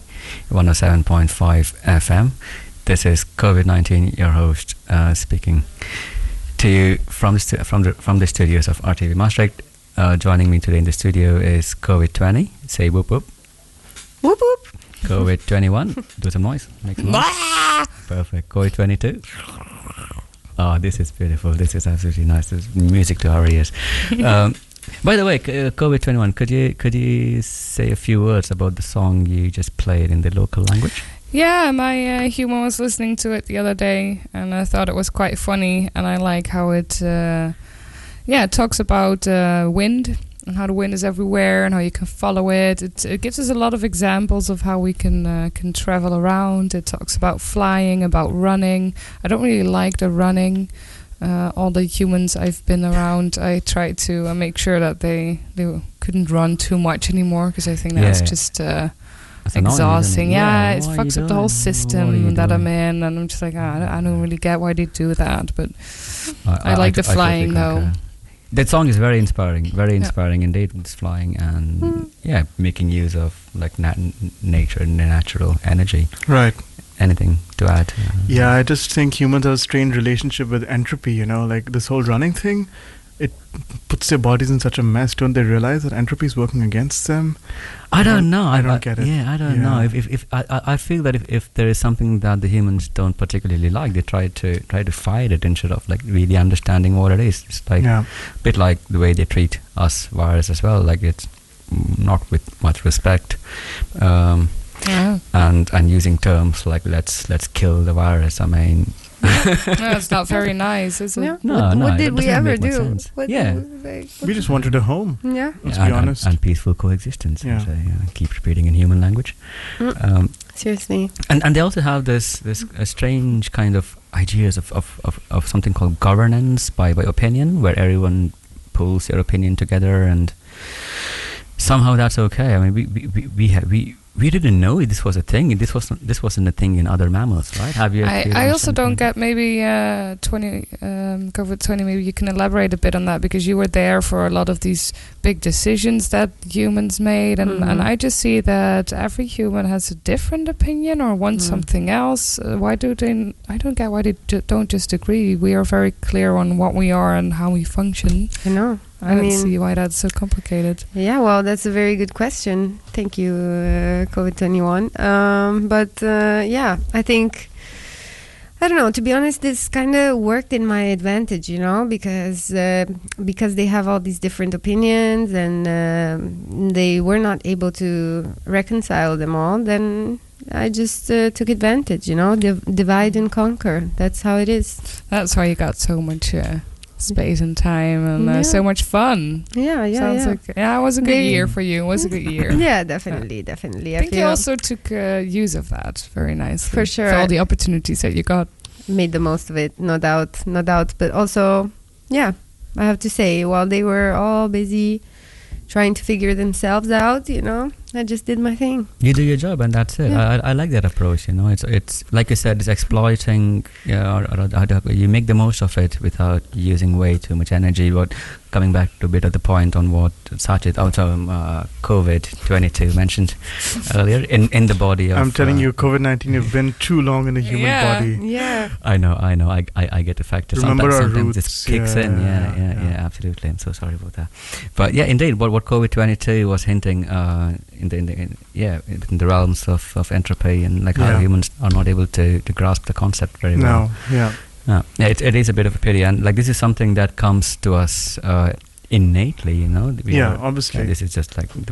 one oh seven point five F M. This is COVID nineteen, your host, uh, speaking to you from, stu- from, the, from the studios of R T V Maastricht. Uh, joining me today in the studio is COVID twenty. Say whoop whoop. Whoop whoop. COVID twenty-one. Do some noise. Make some noise. Perfect. COVID twenty-two. Oh, this is beautiful. This is absolutely nice. This is music to our ears. Um, by the way, uh, COVID twenty-one, could you could you say a few words about the song you just played in the local language? Yeah, my uh, human was listening to it the other day, and I thought it was quite funny. And I like how it, uh, yeah, it talks about uh, wind and how the wind is everywhere and how you can follow it. It, it gives us a lot of examples of how we can uh, can travel around. It talks about flying, about running. I don't really like the running. Uh, all the humans I've been around, I try to uh, make sure that they, they couldn't run too much anymore because I think that's yeah. just uh, exhausting. Yeah, yeah it fucks up the whole system that doing? I'm in, and I'm just like, ah, I, don't, I don't really get why they do that. But I, I, I like I, the flying though. Like that song is very inspiring, very inspiring yeah. indeed. It's flying and mm. yeah, making use of like nat- nature and natural energy. Right. Anything to add? Uh, yeah, I just think humans have a strange relationship with entropy. You know, like this whole running thing, it puts their bodies in such a mess. Don't they realize that entropy is working against them? I don't know. I don't, I don't get it. Yeah, I don't yeah. know. If if, if I, I feel that if, if there is something that the humans don't particularly like, they try to try to fight it instead of like really understanding what it is. It's like yeah. a bit like the way they treat us viruses as well. Like it's not with much respect, um, yeah. and and using terms like let's let's kill the virus. I mean, No, it's not very nice, is it? Yeah. No, what, no, what did we ever do? What yeah. did we, like, we just wanted a home. Yeah. Let's yeah, be and, honest. And peaceful coexistence. Yeah. I yeah, keep repeating in human language. Mm. Um, Seriously. And and they also have this this uh, strange kind of ideas of, of, of, of something called governance by, by opinion, where everyone pulls their opinion together, and somehow that's okay. I mean, we we we we. Ha- we We didn't know this was a thing. This wasn't. This wasn't a thing in other mammals, right? Have you? I, I also don't get maybe uh, twenty um, COVID twenty. Maybe you can elaborate a bit on that, because you were there for a lot of these big decisions that humans made, and, mm-hmm. and I just see that every human has a different opinion or wants mm. something else. Uh, why do they? N- I don't get why they d- don't just agree. We are very clear on what we are and how we function. I know. I, I don't mean, see why that's so complicated. Yeah, well, that's a very good question. Thank you, uh, COVID twenty-one. Um, but uh, yeah, I think, I don't know, to be honest, this kind of worked in my advantage, you know, because uh, because they have all these different opinions, and uh, they were not able to reconcile them all. Then I just uh, took advantage, you know, Div- divide and conquer. That's how it is. That's why you got so much... Uh, space and time and uh, yeah. so much fun. Yeah, yeah, Sounds yeah. like yeah, it was a good yeah. year for you. It was a good year. Yeah, definitely, yeah. definitely. I, I think you also took uh, use of that very nicely. For sure. For all the opportunities that you got. Made the most of it, no doubt, no doubt. But also, yeah, I have to say, while they were all busy trying to figure themselves out, you know, I just did my thing. You do your job, and that's it. Yeah. I, I like that approach. You know, it's it's like you said, it's exploiting. You know, or, or, or you make the most of it without using way too much energy. But coming back to a bit of the point on what Sachit, also uh, COVID twenty-two mentioned earlier, in, in the body. Of, I'm telling uh, you, COVID nineteen have been too long in the human yeah, body. Yeah, I know, I know. I I, I get the fact. Remember sometimes, our sometimes roots. It kicks yeah, in. Yeah yeah, yeah, yeah, yeah, absolutely. I'm so sorry about that. But yeah, indeed, what what COVID twenty-two was hinting. Uh, In the, in the in, yeah in the realms of, of entropy and like yeah. how humans are not able to, to grasp the concept very no, well. Yeah. No, yeah, it it is a bit of a pity, and like this is something that comes to us uh, innately, you know. We yeah, are, obviously. Yeah, this is just like the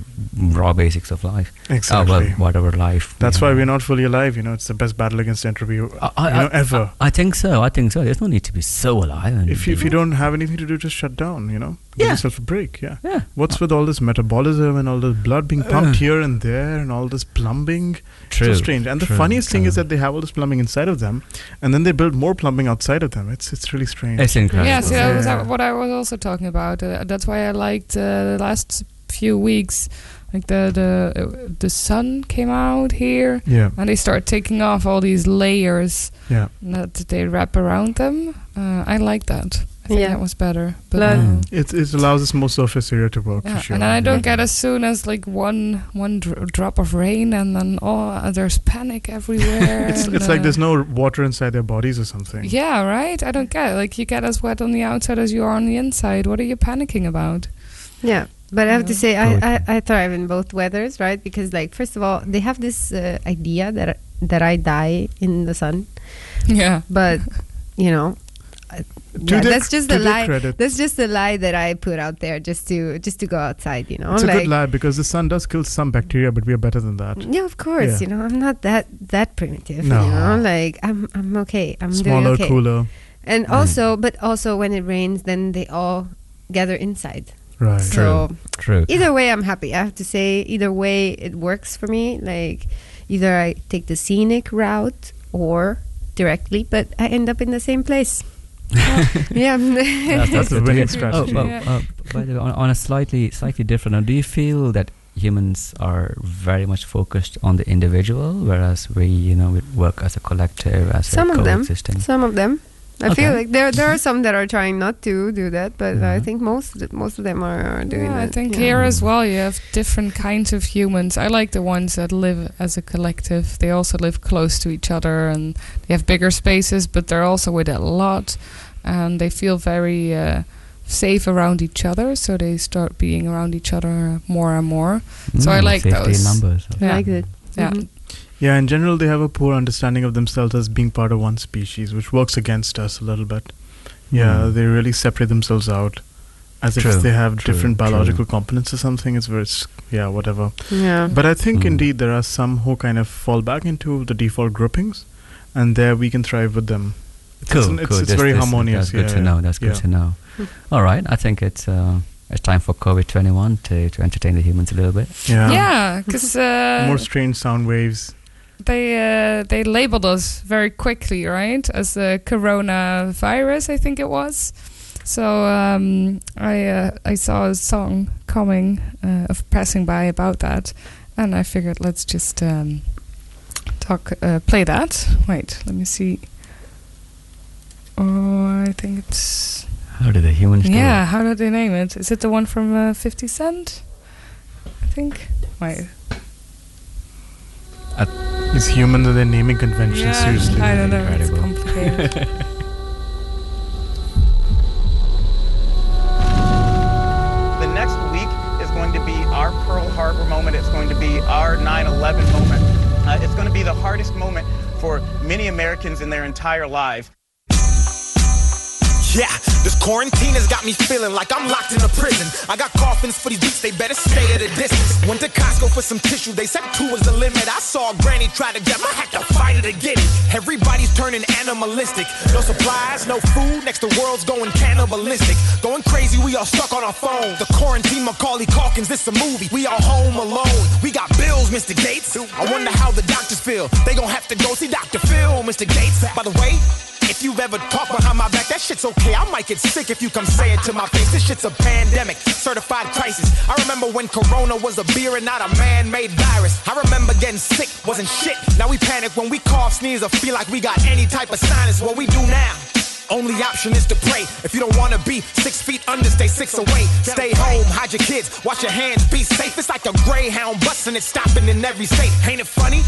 raw basics of life. Exactly. Oh, well, whatever life. That's why know. We're not fully alive. You know, it's the best battle against entropy I, I, you know, I, ever. I, I think so. I think so. There's no need to be so alive. And if you, if you don't have anything to do, just shut down. You know. Give yeah. yourself a break, yeah. yeah. What's with all this metabolism and all this blood being pumped uh, here and there and all this plumbing? True. It's so strange. And true, the funniest true. thing is that they have all this plumbing inside of them, and then they build more plumbing outside of them. It's it's really strange. It's incredible. Yeah, so yeah. that was uh, what I was also talking about. Uh, that's why I liked uh, the last few weeks. Like the the, uh, the sun came out here, yeah. and they start taking off all these layers yeah. that they wrap around them. Uh, I like that. I think yeah. that was better. But yeah. it it allows us more surface area to work. Yeah. For sure. And I don't yeah. get as soon as like one one dr- drop of rain, and then oh, uh, there's panic everywhere. It's it's uh, like there's no water inside their bodies or something. Yeah, right. I don't get it. Like you get as wet on the outside as you are on the inside. What are you panicking about? Yeah. But I have to say, I, I, I thrive in both weathers, right? Because, like, first of all, they have this uh, idea that that I die in the sun. Yeah. But, you know, I, yeah, that's just a lie. Credit. That's just a lie that I put out there just to just to go outside, you know. It's like, a good lie, because the sun does kill some bacteria, but we are better than that. Yeah, of course. Yeah. You know, I'm not that that primitive. No. You know, like I'm I'm okay. I'm smaller, doing okay. cooler. And mm. also, but also when it rains, then they all gather inside. Right. So true. True. Either way, I'm happy. I have to say, either way, it works for me. Like, either I take the scenic route or directly, but I end up in the same place. Yeah, yeah. That's, that's a winning strategy. Oh, well, uh, by the way, on, on a slightly, slightly different note, do you feel that humans are very much focused on the individual, whereas we, you know, we work as a collective, as some a coexisting? Of them, some of them. I okay. feel like there there are some that are trying not to do that, but yeah. I think most th- most of them are, are doing yeah, that. I think yeah. here as well you have different kinds of humans. I like the ones that live as a collective. They also live close to each other, and they have bigger spaces, but they're also with a lot, and they feel very uh, safe around each other, so they start being around each other more and more. Mm, so I like those. Numbers. Yeah. I like it. Yeah. Mm-hmm. Yeah, in general, they have a poor understanding of themselves as being part of one species, which works against us a little bit. Yeah, mm. they really separate themselves out as true, if they have true, different biological true. components or something. It's very, yeah, whatever. Yeah. But I think, mm. indeed, there are some who kind of fall back into the default groupings, and there we can thrive with them. I Cool, it's, cool. It's, it's very this, harmonious. That's yeah, good yeah, to know. That's yeah. good to know. All right, I think it's uh, it's time for COVID twenty-one to, to entertain the humans a little bit. Yeah, yeah, because uh, more strange sound waves. They uh, they labeled us very quickly, right, as the coronavirus, I think it was. So um, I uh, I saw a song coming uh, of passing by about that, and I figured let's just um, talk uh, play that. Wait, let me see. Oh, I think it's. How did the humans? Yeah, do it? How did they name it? Is it the one from uh, fifty Cent? I think. Wait. Uh, it's human the naming convention, yeah, seriously. I don't know. Incredible. It's complicated. The next week is going to be our Pearl Harbor moment. It's going to be our nine eleven moment. Uh, it's going to be the hardest moment for many Americans in their entire lives. Yeah, this quarantine has got me feeling like I'm locked in a prison. I got coffins for these beats, they better stay at a distance. Went to Costco for some tissue, they said two was the limit. I saw granny try to get my hat to fight it to get it. Everybody's turning animalistic. No supplies, no food, next the world's going cannibalistic. Going crazy, we all stuck on our phones. The quarantine Macaulay Culkin, this a movie. We all home alone, we got bills, Mister Gates. I wonder how the doctors feel. They gon' have to go see Doctor Phil, Mister Gates. By the way, if you've ever talked behind my back, that shit's okay. I might get sick if you come say it to my face. This shit's a pandemic, certified crisis. I remember when Corona was a beer and not a man-made virus. I remember getting sick, wasn't shit. Now we panic when we cough, sneeze, or feel like we got any type of sinus. What we do now? Only option is to pray. If you don't want to be six feet under, stay six away. Stay home, hide your kids, wash your hands, be safe. It's like a Greyhound bus and it's stopping in every state. Ain't it funny?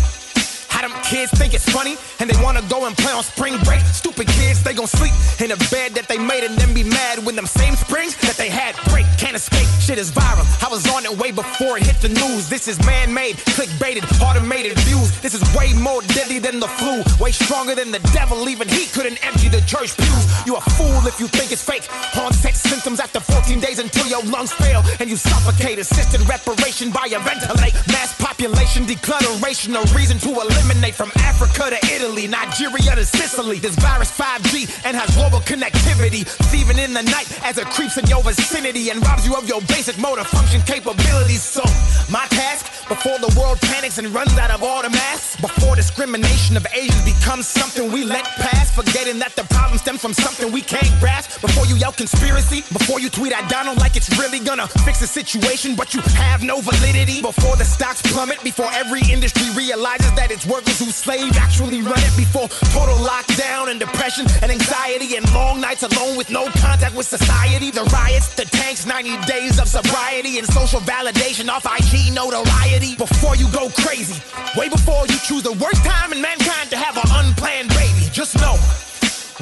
How them kids think it's funny, and they wanna go and play on spring break. Stupid kids, they gon' sleep in a bed that they made and then be mad when them same springs that they had break. Can't escape, shit is viral. I was on it way before it hit the news. This is man-made, clickbaited, automated views. This is way more deadly than the flu, way stronger than the devil. Even he couldn't empty the church pews. You a fool if you think it's fake. Onset symptoms after fourteen days until your lungs fail and you suffocate. Assisted respiration by a ventilate. Mass population declutteration, a reason to eliminate. Eliminate from Africa to Italy, Nigeria to Sicily. This virus five G and has global connectivity, thieving in the night as it creeps in your vicinity and robs you of your basic motor function capabilities. So my task, before the world panics and runs out of all the masks, before discrimination of Asians becomes something we let pass, forgetting that the problem stems from something we can't grasp. Before you yell conspiracy, before you tweet at Donald like it's really gonna fix the situation, but you have no validity. Before the stocks plummet, before every industry realizes that it's workers who slave actually run it, before total lockdown and depression and anxiety and long nights alone with no contact with society. The riots, the tanks, ninety days of sobriety and social validation off I G notoriety. Before you go crazy, way before you choose the worst time in mankind to have an unplanned baby, just know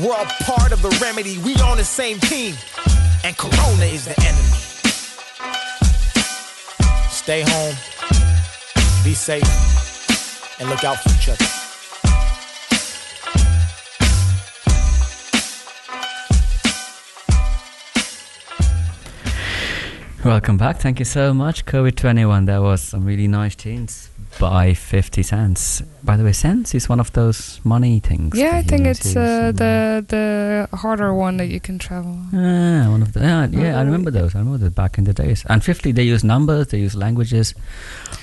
we're all part of the remedy. We on the same team, and Corona is the enemy. Stay home, be safe, and look out for each other. Welcome back. Thank you so much. COVID twenty-one. That was some really nice tunes by fifty cents. By the way, cents is one of those money things. Yeah, I think it's uh, the the harder one that you can travel. Ah, one of the, ah, yeah, oh, I remember those. I remember that back in the days. And fifty, they use numbers, they use languages.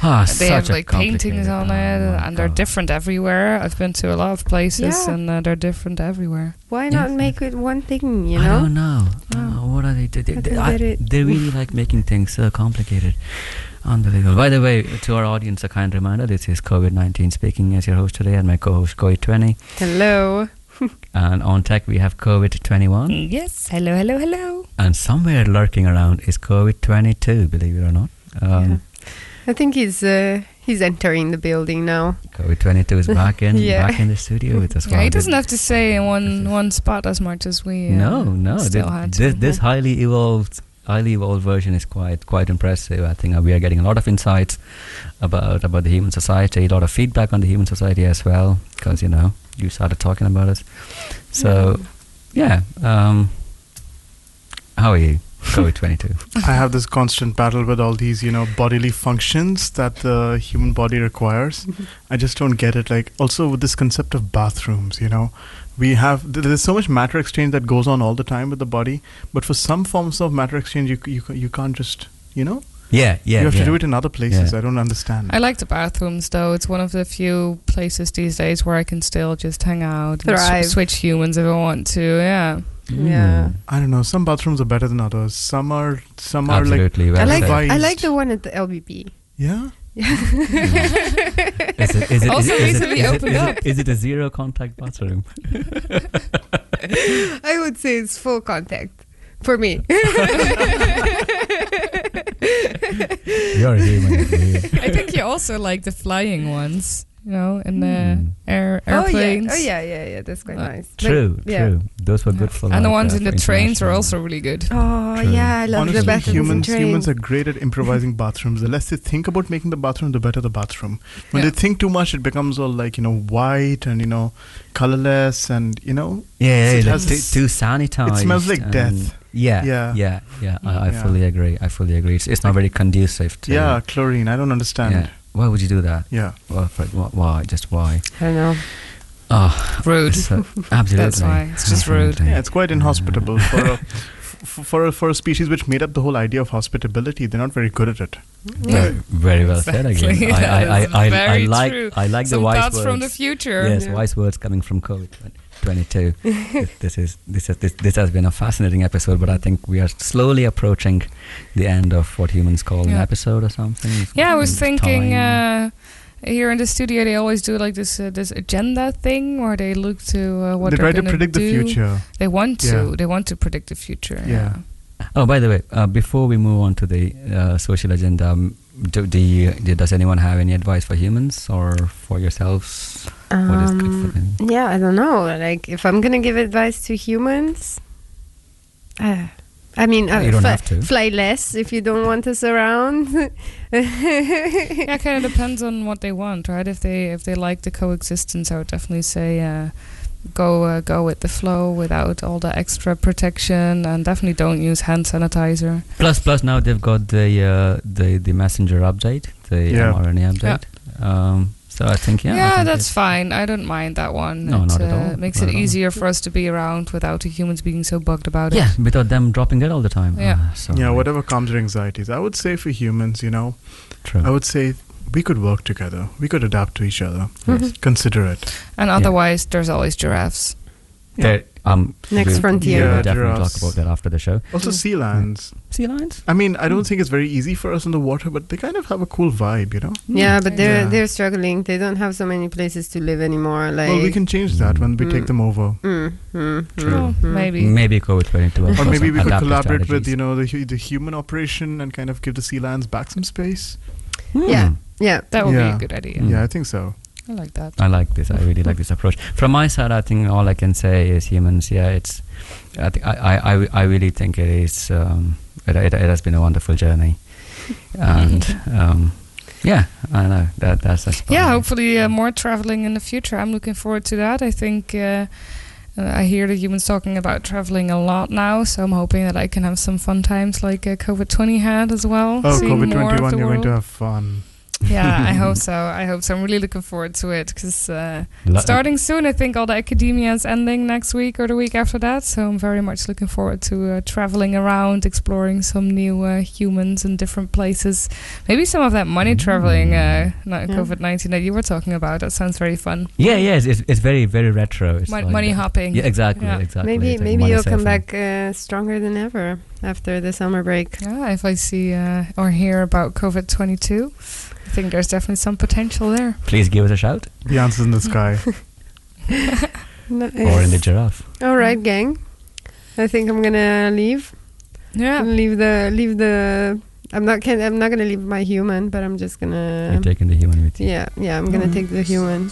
Ah, they have like paintings on it, and they're different everywhere. I've been to a lot of places, yeah. and uh, they're different everywhere. Why not yeah. make it one thing, you know? I don't know. Oh. Oh, what are they doing? They, they, they really like making things so complicated. Unbelievable. By the way, to our audience, a kind reminder, this is COVID nineteen speaking as your host today, and my co-host COVID twenty. Hello. And on tech, we have COVID twenty-one. Yes. Hello, hello, hello. And somewhere lurking around is COVID twenty-two, believe it or not. Um, yeah. I think he's uh, he's entering the building now. COVID twenty-two is back in yeah. back in the studio with us. Yeah, he doesn't have to stay in one, one spot as much as we uh, No, no. Still this, had to. this, this highly evolved... highly evolved version is quite quite impressive. I think uh, we are getting a lot of insights about about the human society, a lot of feedback on the human society as well, because you know you started talking about us. So yeah, um, how are you? COVID twenty-two. I have this constant battle with all these, you know, bodily functions that the human body requires. Mm-hmm. I just don't get it. Like, also with this concept of bathrooms, you know, we have, there's so much matter exchange that goes on all the time with the body, but for some forms of matter exchange, you you, you can't just, you know? Yeah, yeah. You have yeah. to do it in other places. Yeah. I don't understand. I like the bathrooms, though. It's one of the few places these days where I can still just hang out, Thrive. Sw- switch humans if I want to. Yeah. Mm. Yeah. I don't know. Some bathrooms are better than others. Some are, some Absolutely are like. Well I like. I like the one at the L B P. Yeah. Yeah. is it, is it, also is recently it, is opened it, is up. It, is it a zero contact bathroom? I would say it's full contact for me. You're a human. I think you also like the flying ones, you know, in the mm. air airplanes. Oh yeah, oh, yeah, yeah, yeah. That's quite uh, nice. True, like, yeah. true. Those were good for. And like the ones uh, in the trains are also really good. Oh true. yeah, I love Honestly, the bathrooms. Humans, in humans are great at improvising bathrooms. The less they think about making the bathroom, the better the bathroom. When yeah. they think too much, it becomes all like, you know, white and, you know, colorless and, you know. Yeah, yeah, it like too, too sanitized. It smells like death. Yeah, yeah, yeah, yeah. I, I yeah. fully agree. I fully agree. It's, it's not very conducive to. Yeah, chlorine. I don't understand. Yeah. Why would you do that? Yeah. Well, for, why? Just why? I don't know. Oh, rude. So, absolutely. That's why. It's just rude. Yeah, it's quite inhospitable for a, f- for a, for a species which made up the whole idea of hospitability. They're not very good at it. Yeah. Very, very well exactly. said again. I, I, I, I, I, I like, true. I like Some the wise words. Thoughts from the future. Yes, yeah. wise words coming from COVID. twenty-two. this is this has this, this has been a fascinating episode, but I think we are slowly approaching the end of what humans call yeah. an episode or something. Yeah, I was thinking uh, here in the studio they always do like this uh, this agenda thing where they look to uh, what they try to predict do. the future. They want yeah. to. They want to predict the future. Yeah. yeah. Oh, by the way, uh, before we move on to the uh, social agenda. Um, Do, do you, do, does anyone have any advice for humans or for yourselves? Um, what is good for them? Yeah, I don't know. Like, if I'm gonna give advice to humans, uh, I mean, uh, you don't fly, have to. Fly less if you don't want us around. Yeah, it kind of depends on what they want, right? If they if they like the coexistence, I would definitely say uh, go uh, go with the flow without all the extra protection, and definitely don't use hand sanitizer. Plus, plus now they've got the uh, the the messenger update, the yeah. mRNA update. Yeah. Um, so I think yeah. Yeah, think that's fine. I don't mind that one. No, it, not at all. Uh, makes not it easier all. for us to be around without the humans being so bugged about yeah, it. Yeah, without them dropping it all the time. Yeah. Ah, so yeah, whatever calms your anxieties. I would say for humans, you know, True. I would say. we could work together. We could adapt to each other. Mm-hmm. Consider it. And otherwise, yeah. there's always giraffes. Yeah. Um, Next we, frontier. Yeah, we'll definitely giraffes. talk about that after the show. Also, yeah. sea lions. Sea lions? I mean, I don't mm. think it's very easy for us in the water, but they kind of have a cool vibe, you know? Yeah, but they're yeah. they're struggling. They don't have so many places to live anymore. Like, well, we can change that mm. when we mm. take them over. Mm. Mm. True. Mm. Mm. Maybe. Maybe COVID twenty-two. Or maybe we could collaborate strategies. with, you know, the hu- the human operation and kind of give the sea lions back some space. Mm. Yeah. Yeah, that would yeah. be a good idea. Yeah, I think so. I like that. I like this. I really like this approach. From my side, I think all I can say is humans. Yeah, it's. I think I I I really think it is. Um, it, it it has been a wonderful journey, and um, yeah, I know that that's. that's yeah, hopefully uh, more traveling in the future. I'm looking forward to that. I think. Uh, Uh, I hear the humans talking about traveling a lot now, so I'm hoping that I can have some fun times like uh, COVID twenty had as well. Oh, COVID twenty-one, you're going to have fun. Yeah, I hope so. I hope so. I'm really looking forward to it because uh, La- starting soon, I think all the academia is ending next week or the week after that. So I'm very much looking forward to uh, traveling around, exploring some new uh, humans in different places. Maybe some of that money traveling, uh, yeah. COVID nineteen that you were talking about. That sounds very fun. Yeah, yeah, it's, it's very, very retro. It's Mon- like money that. hopping. Yeah, exactly, yeah. exactly. Maybe, maybe you'll come back uh, stronger than ever after the summer break. Yeah, if I see uh, or hear about COVID twenty-two. I think there's definitely some potential there. Please give us a shout. The answer's in the sky. Nice. Or in the giraffe. All right, gang. I think I'm gonna leave. Yeah. Leave the leave the. I'm not. Can, I'm not gonna leave my human, but I'm just gonna. You're taking the human with you. Yeah, yeah. I'm mm. gonna take the human.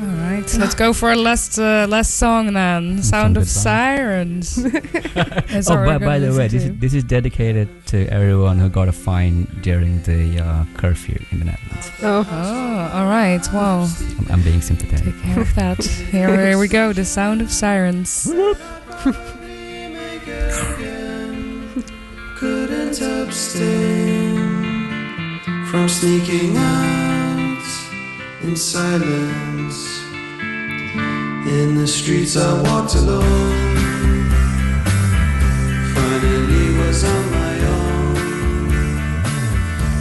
All right. So let's go for a last uh, last song then. Sound of Sirens. oh, by, by the way, this is, this is dedicated to everyone who got a fine during the uh, curfew in the Netherlands. Oh, oh all right. Well, I'm, I'm being sympathetic. Take care of that. Here, here we go. The Sound of Sirens. pent up sting from sneaking out in silence. In the streets I walked alone, finally was on my own,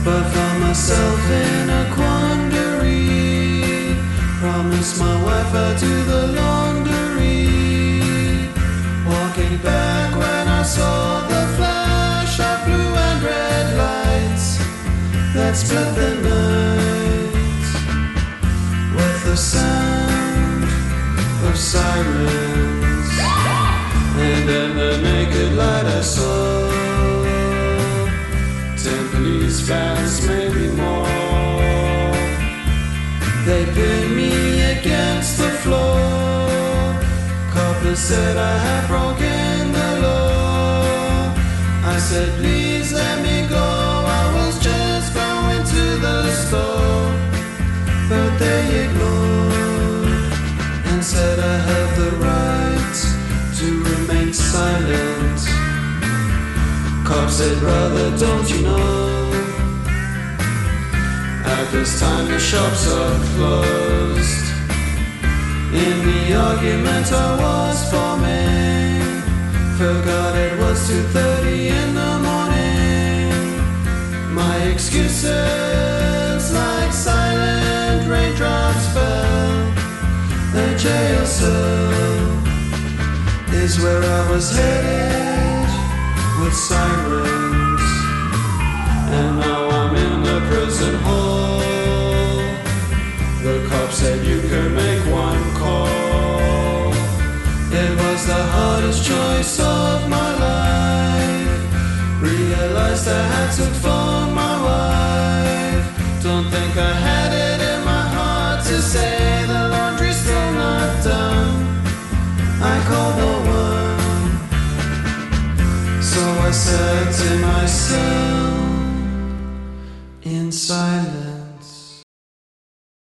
but found myself in a quandary. Promised my wife I'd do the laundry. Walking back when I saw the flash of blue and red lights that split the night with the sound of sirens. And in the naked light I saw ten police vans, maybe more. They pinned me against the floor. Copper said I had broken the law. I said, please let me go, I was just going to the store. But they ignored and said I have the right to remain silent. Cop said, brother, don't you know, at this time the shops are closed. In the argument I was forming, forgot it was two thirty in the morning. My excuses like silent raindrops fell. The jail cell is where I was headed with sirens. And now I'm in the prison hall. The cop said you can make one call. It was the hardest choice of my life. Realized I had to phone my wife. Don't think I had it in my heart to say the laundry's still not done. I called no one, so I sat in my cell in silence.